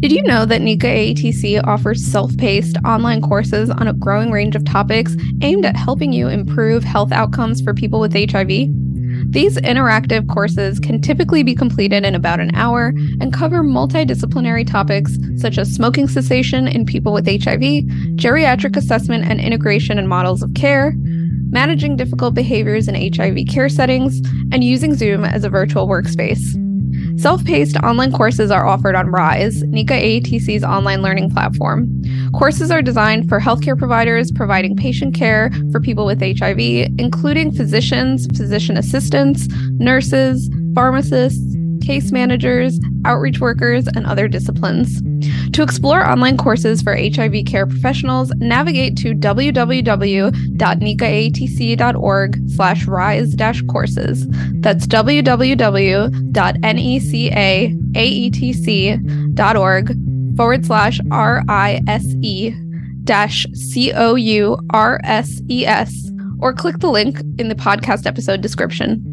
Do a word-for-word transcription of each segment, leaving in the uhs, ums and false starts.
Did you know that NECA A E T C offers self-paced online courses on a growing range of topics aimed at helping you improve health outcomes for people with H I V? These interactive courses can typically be completed in about an hour and cover multidisciplinary topics such as smoking cessation in people with H I V, geriatric assessment and integration and models of care, managing difficult behaviors in H I V care settings, and using Zoom as a virtual workspace. Self-paced online courses are offered on RISE, NECA A E T C's online learning platform. Courses are designed for healthcare providers providing patient care for people with H I V, including physicians, physician assistants, nurses, pharmacists, case managers, outreach workers, and other disciplines. To explore online courses for H I V care professionals, navigate to w w w dot neca a e t c dot org slash rise dash courses. That's w w w dot neca a e t c dot org forward slash R-I-S-E dash C-O-U-R-S-E-S, or click the link in the podcast episode description.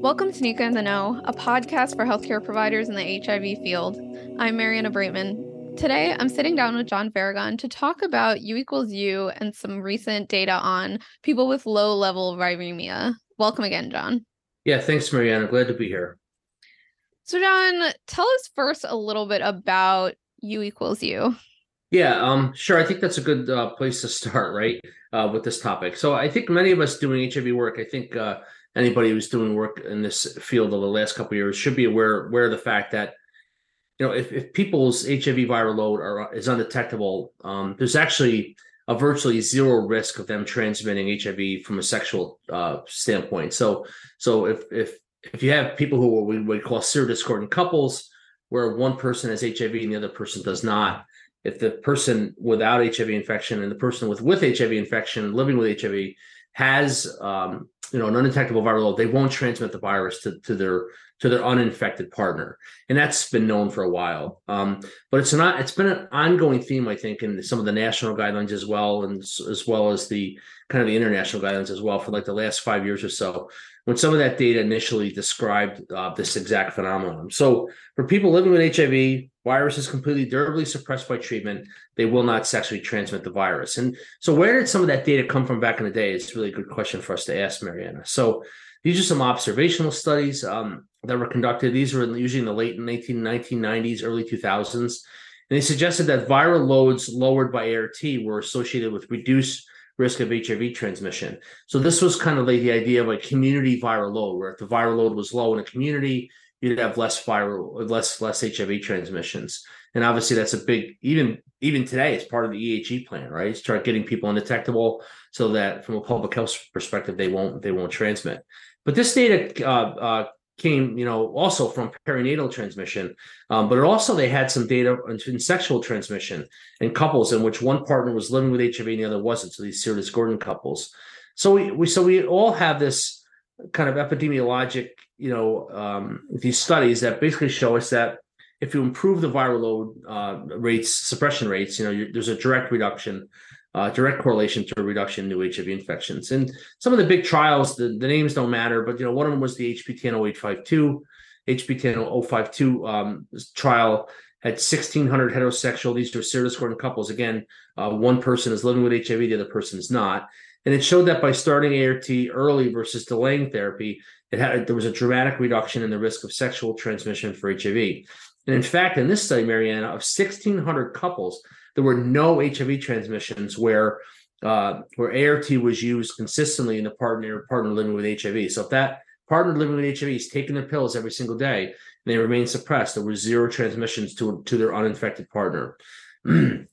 Welcome to NECA in the Know, a podcast for healthcare providers in the H I V field. I'm Mariana Braman. Today, I'm sitting down with John Faragon to talk about U equals U and some recent data on people with low-level viremia. Welcome again, John. Yeah, thanks, Mariana. Glad to be here. So, John, tell us first a little bit about U equals U. Yeah, um, sure. I think that's a good uh, place to start, right, uh, with this topic. So I think many of us doing H I V work, I think... Uh, Anybody who's doing work in this field over the last couple of years should be aware, aware of the fact that, you know, if, if people's H I V viral load are, is undetectable, um, there's actually a virtually zero risk of them transmitting H I V from a sexual uh, standpoint. So, so if if if you have people who we would call serodiscordant couples, where one person has H I V and the other person does not, if the person without H I V infection and the person with with H I V infection living with H I V has um, you know, an undetectable viral load, they won't transmit the virus to, to their to their uninfected partner, and that's been known for a while. Um, but it's not; it's been an ongoing theme, I think, in some of the national guidelines as well, and as well as the kind of the international guidelines as well for like the last five years or so, when some of that data initially described uh, this exact phenomenon. So, for people living with H I V, virus is completely durably suppressed by treatment. They will not sexually transmit the virus. And so where did some of that data come from back in the day? It's really a good question for us to ask, Mariana. So these are some observational studies um, that were conducted. These were usually in the late nineteen nineties, early two thousands. And they suggested that viral loads lowered by A R T were associated with reduced risk of H I V transmission. So this was kind of like the idea of a community viral load, where if the viral load was low in a community, you'd have less viral, less less H I V transmissions. And obviously that's a big, even even today, it's part of the E H E plan, right? Start getting people undetectable so that from a public health perspective, they won't they won't transmit. But this data uh, uh, came, you know, also from perinatal transmission, um, but it also they had some data in sexual transmission in couples in which one partner was living with H I V and the other wasn't, so these serodiscordant couples. So we, we so we all have this kind of epidemiologic, you know, um, these studies that basically show us that if you improve the viral load uh, rates, suppression rates, you know, you're, there's a direct reduction, uh, direct correlation to a reduction in new H I V infections. And some of the big trials, the, the names don't matter, but, you know, one of them was the H P T N zero eight five two. H P T N zero five two um, trial had sixteen hundred heterosexual, these are serodiscordant couples. Again, uh, one person is living with H I V, the other person is not. And it showed that by starting A R T early versus delaying therapy, it had there was a dramatic reduction in the risk of sexual transmission for H I V. And in fact, in this study, Mariana, of sixteen hundred couples, there were no H I V transmissions where uh, where A R T was used consistently in the partner partner living with H I V. So if that partner living with H I V is taking their pills every single day and they remain suppressed, there were zero transmissions to, to their uninfected partner. A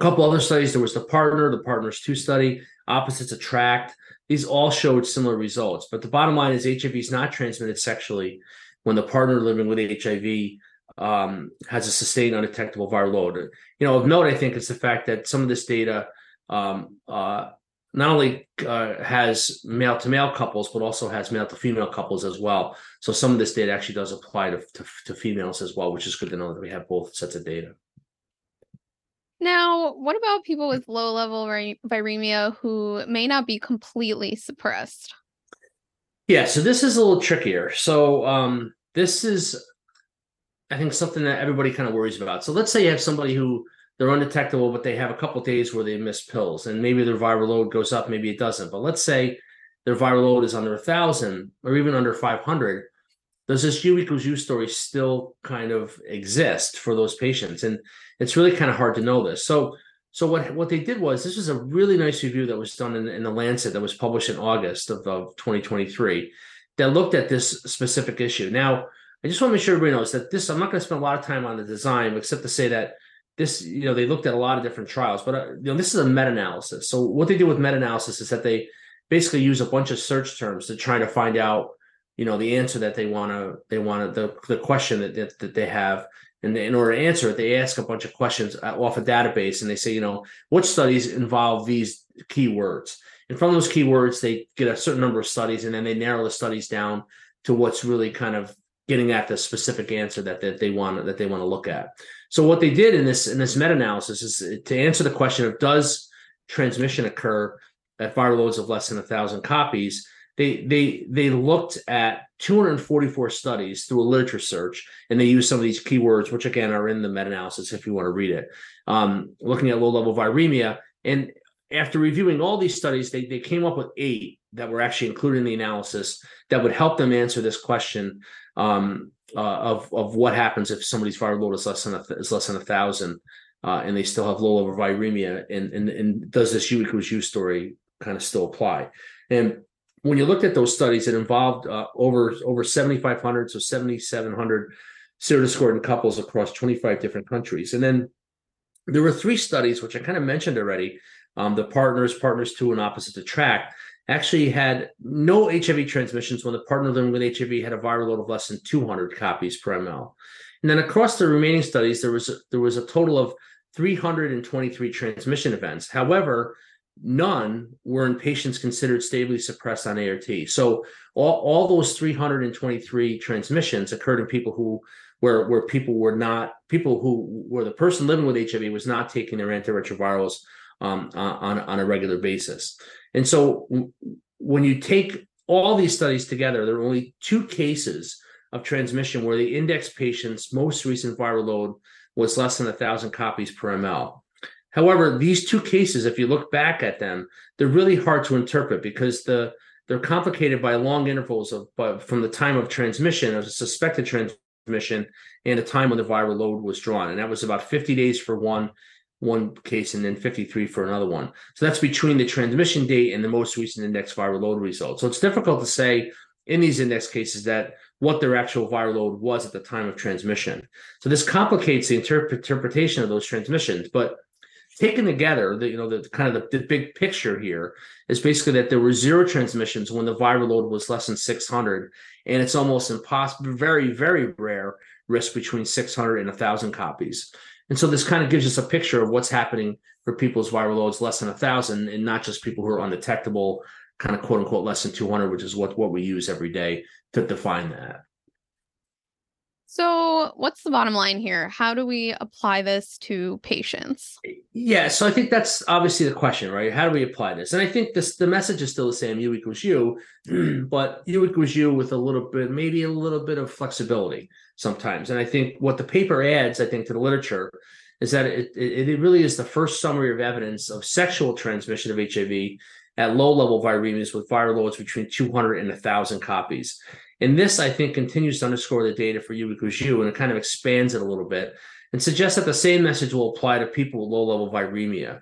couple other studies, there was the partner, the partners two study, opposites attract. These all showed similar results, but the bottom line is H I V is not transmitted sexually when the partner living with H I V um, has a sustained undetectable viral load. You know, of note, I think, is the fact that some of this data um, uh, not only uh, has male-to-male couples, but also has male-to-female couples as well. So some of this data actually does apply to, to, to females as well, which is good to know that we have both sets of data. Now, what about people with low-level viremia who may not be completely suppressed? Yeah, so this is a little trickier. So um, this is, I think, something that everybody kind of worries about. So let's say you have somebody who they're undetectable, but they have a couple of days where they miss pills, and maybe their viral load goes up, maybe it doesn't. But let's say their viral load is under one thousand or even under five hundred. Does this U equals U story still kind of exist for those patients? And it's really kind of hard to know this. So so what, what they did was, this was a really nice review that was done in, in the Lancet that was published in August of, of twenty twenty-three that looked at this specific issue. Now, I just want to make sure everybody knows that this, I'm not going to spend a lot of time on the design, except to say that this, you know, they looked at a lot of different trials, but uh, you know, this is a meta-analysis. So what they do with meta-analysis is that they basically use a bunch of search terms to try to find out, you know, the answer that they want to, they want to, the, the question that, that, that they have. And in order to answer it, they ask a bunch of questions off a database, and they say, you know, what studies involve these keywords? And from those keywords, they get a certain number of studies, and then they narrow the studies down to what's really kind of getting at the specific answer that, that they want that they want to look at. So what they did in this in this meta-analysis is to answer the question of, does transmission occur at viral loads of less than one thousand copies? They they they looked at two hundred forty-four studies through a literature search, and they used some of these keywords, which again are in the meta-analysis if you want to read it. Um, looking at low-level viremia, and after reviewing all these studies, they they came up with eight that were actually included in the analysis that would help them answer this question um, uh, of of what happens if somebody's viral load is less than a, is less than a thousand, uh, and they still have low-level viremia, and and and does this U equals U story kind of still apply? And when you looked at those studies, it involved uh, over over seventy-five hundred, so seventy-seven hundred serodiscordant couples across twenty-five different countries. And then there were three studies, which I kind of mentioned already. Um, the partners, partners two, and opposite attract, actually had no H I V transmissions when the partner living with H I V had a viral load of less than two hundred copies per ml. And then across the remaining studies, there was a, there was a total of three hundred twenty-three transmission events. However, none were in patients considered stably suppressed on A R T. So all, all those three hundred twenty-three transmissions occurred in people who where where people were not people who where the person living with H I V was not taking their antiretrovirals um, on on a regular basis. And so w- when you take all these studies together, there are only two cases of transmission where the index patient's most recent viral load was less than a thousand copies per ml. However, these two cases, if you look back at them, they're really hard to interpret because the they're complicated by long intervals of but from the time of transmission, of a suspected transmission, and the time when the viral load was drawn. And that was about fifty days for one, one case and then fifty-three for another one. So that's between the transmission date and the most recent index viral load result. So it's difficult to say in these index cases that what their actual viral load was at the time of transmission. So this complicates the interp- interpretation of those transmissions, but taken together, the, you know, the kind of the, the big picture here is basically that there were zero transmissions when the viral load was less than six hundred, and it's almost impossible, very, very rare risk between six hundred and one thousand copies. And so this kind of gives us a picture of what's happening for people's viral loads less than one thousand, and not just people who are undetectable, kind of quote-unquote less than two hundred, which is what, what we use every day to define that. So what's the bottom line here? How do we apply this to patients? Yeah, so I think that's obviously the question, right? How do we apply this? And I think this the message is still the same, U equals U, but U equals U with a little bit, maybe a little bit of flexibility sometimes. And I think what the paper adds, I think, to the literature is that it, it, it really is the first summary of evidence of sexual transmission of H I V at low-level viremias with viral loads between two hundred and one thousand copies. And this, I think, continues to underscore the data for U equals U, and it kind of expands it a little bit and suggests that the same message will apply to people with low-level viremia.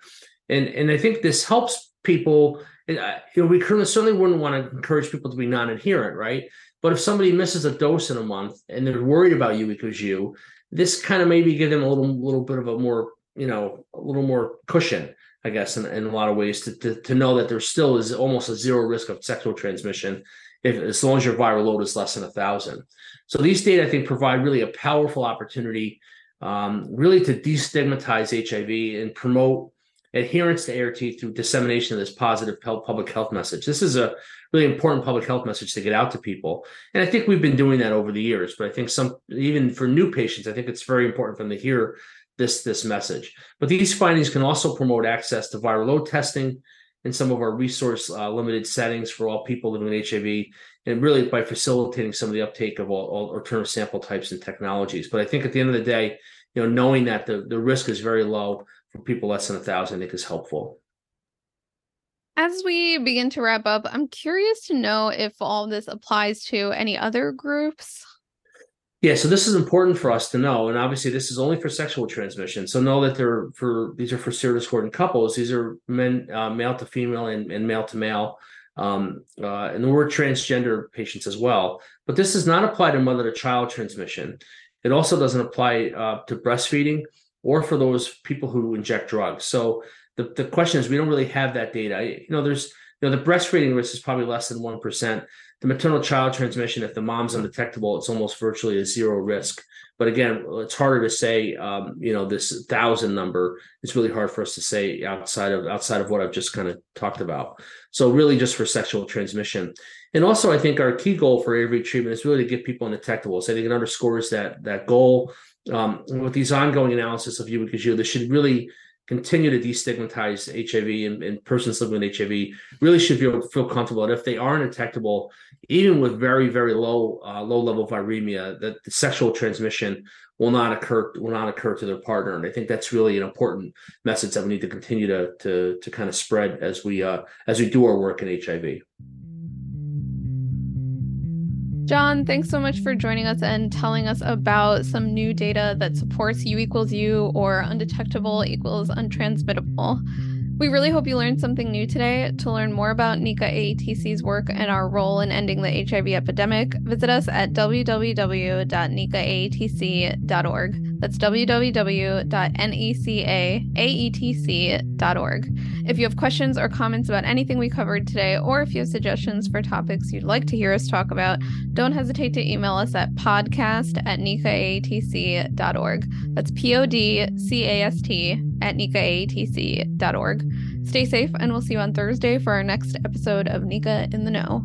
And, and I think this helps people. And I, you know, we certainly wouldn't want to encourage people to be non-adherent, right? But if somebody misses a dose in a month and they're worried about U equals U, this kind of maybe give them a little, little bit of a more, you know, a little more cushion, I guess, in, in a lot of ways to, to, to know that there still is almost a zero risk of sexual transmission, if as long as your viral load is less than one thousand. So these data, I think, provide really a powerful opportunity um, really to destigmatize H I V and promote adherence to A R T through dissemination of this positive health, public health message. This is a really important public health message to get out to people. And I think we've been doing that over the years, but I think some, even for new patients, I think it's very important for them to hear this, this message. But these findings can also promote access to viral load testing in some of our resource uh, limited settings for all people living with H I V, and really by facilitating some of the uptake of all, all alternative sample types and technologies. But I think at the end of the day, you know, knowing that the, the risk is very low for people less than one thousand, I think is helpful. As we begin to wrap up, I'm curious to know if all this applies to any other groups. Yeah, so this is important for us to know, and obviously this is only for sexual transmission. So know that they're for these are for serodiscordant couples. These are men, uh, male to female, and, and male to male, um, uh, and there were transgender patients as well. But this does not apply to mother to child transmission. It also doesn't apply uh, to breastfeeding or for those people who inject drugs. So the the question is, we don't really have that data. You know, there's you know the breastfeeding risk is probably less than one percent. The maternal-child transmission, if the mom's undetectable, it's almost virtually a zero risk. But again, it's harder to say, um, you know, this thousand number, it's really hard for us to say outside of outside of what I've just kind of talked about. So really just for sexual transmission. And also I think our key goal for A R V treatment is really to get people undetectable. So I think it underscores that that goal. Um, with these ongoing analysis of U equals U, this should really continue to destigmatize H I V, and, and persons living with H I V really should feel, feel comfortable that if they are undetectable, even with very, very low uh, low level viremia, that the sexual transmission will not occur will not occur to their partner. And I think that's really an important message that we need to continue to to, to kind of spread as we uh, as we do our work in H I V. John, thanks so much for joining us and telling us about some new data that supports U equals U, or undetectable equals untransmittable. We really hope you learned something new today. To learn more about NECA A E T C's work and our role in ending the H I V epidemic, visit us at w w w dot neca a e t c dot org. That's w w w dot neca a e t c dot org. If you have questions or comments about anything we covered today, or if you have suggestions for topics you'd like to hear us talk about, don't hesitate to email us at podcast at neca a e t c dot org. That's P O D C A S T at neca a e t c dot org. Stay safe, and we'll see you on Thursday for our next episode of NECA in the Know.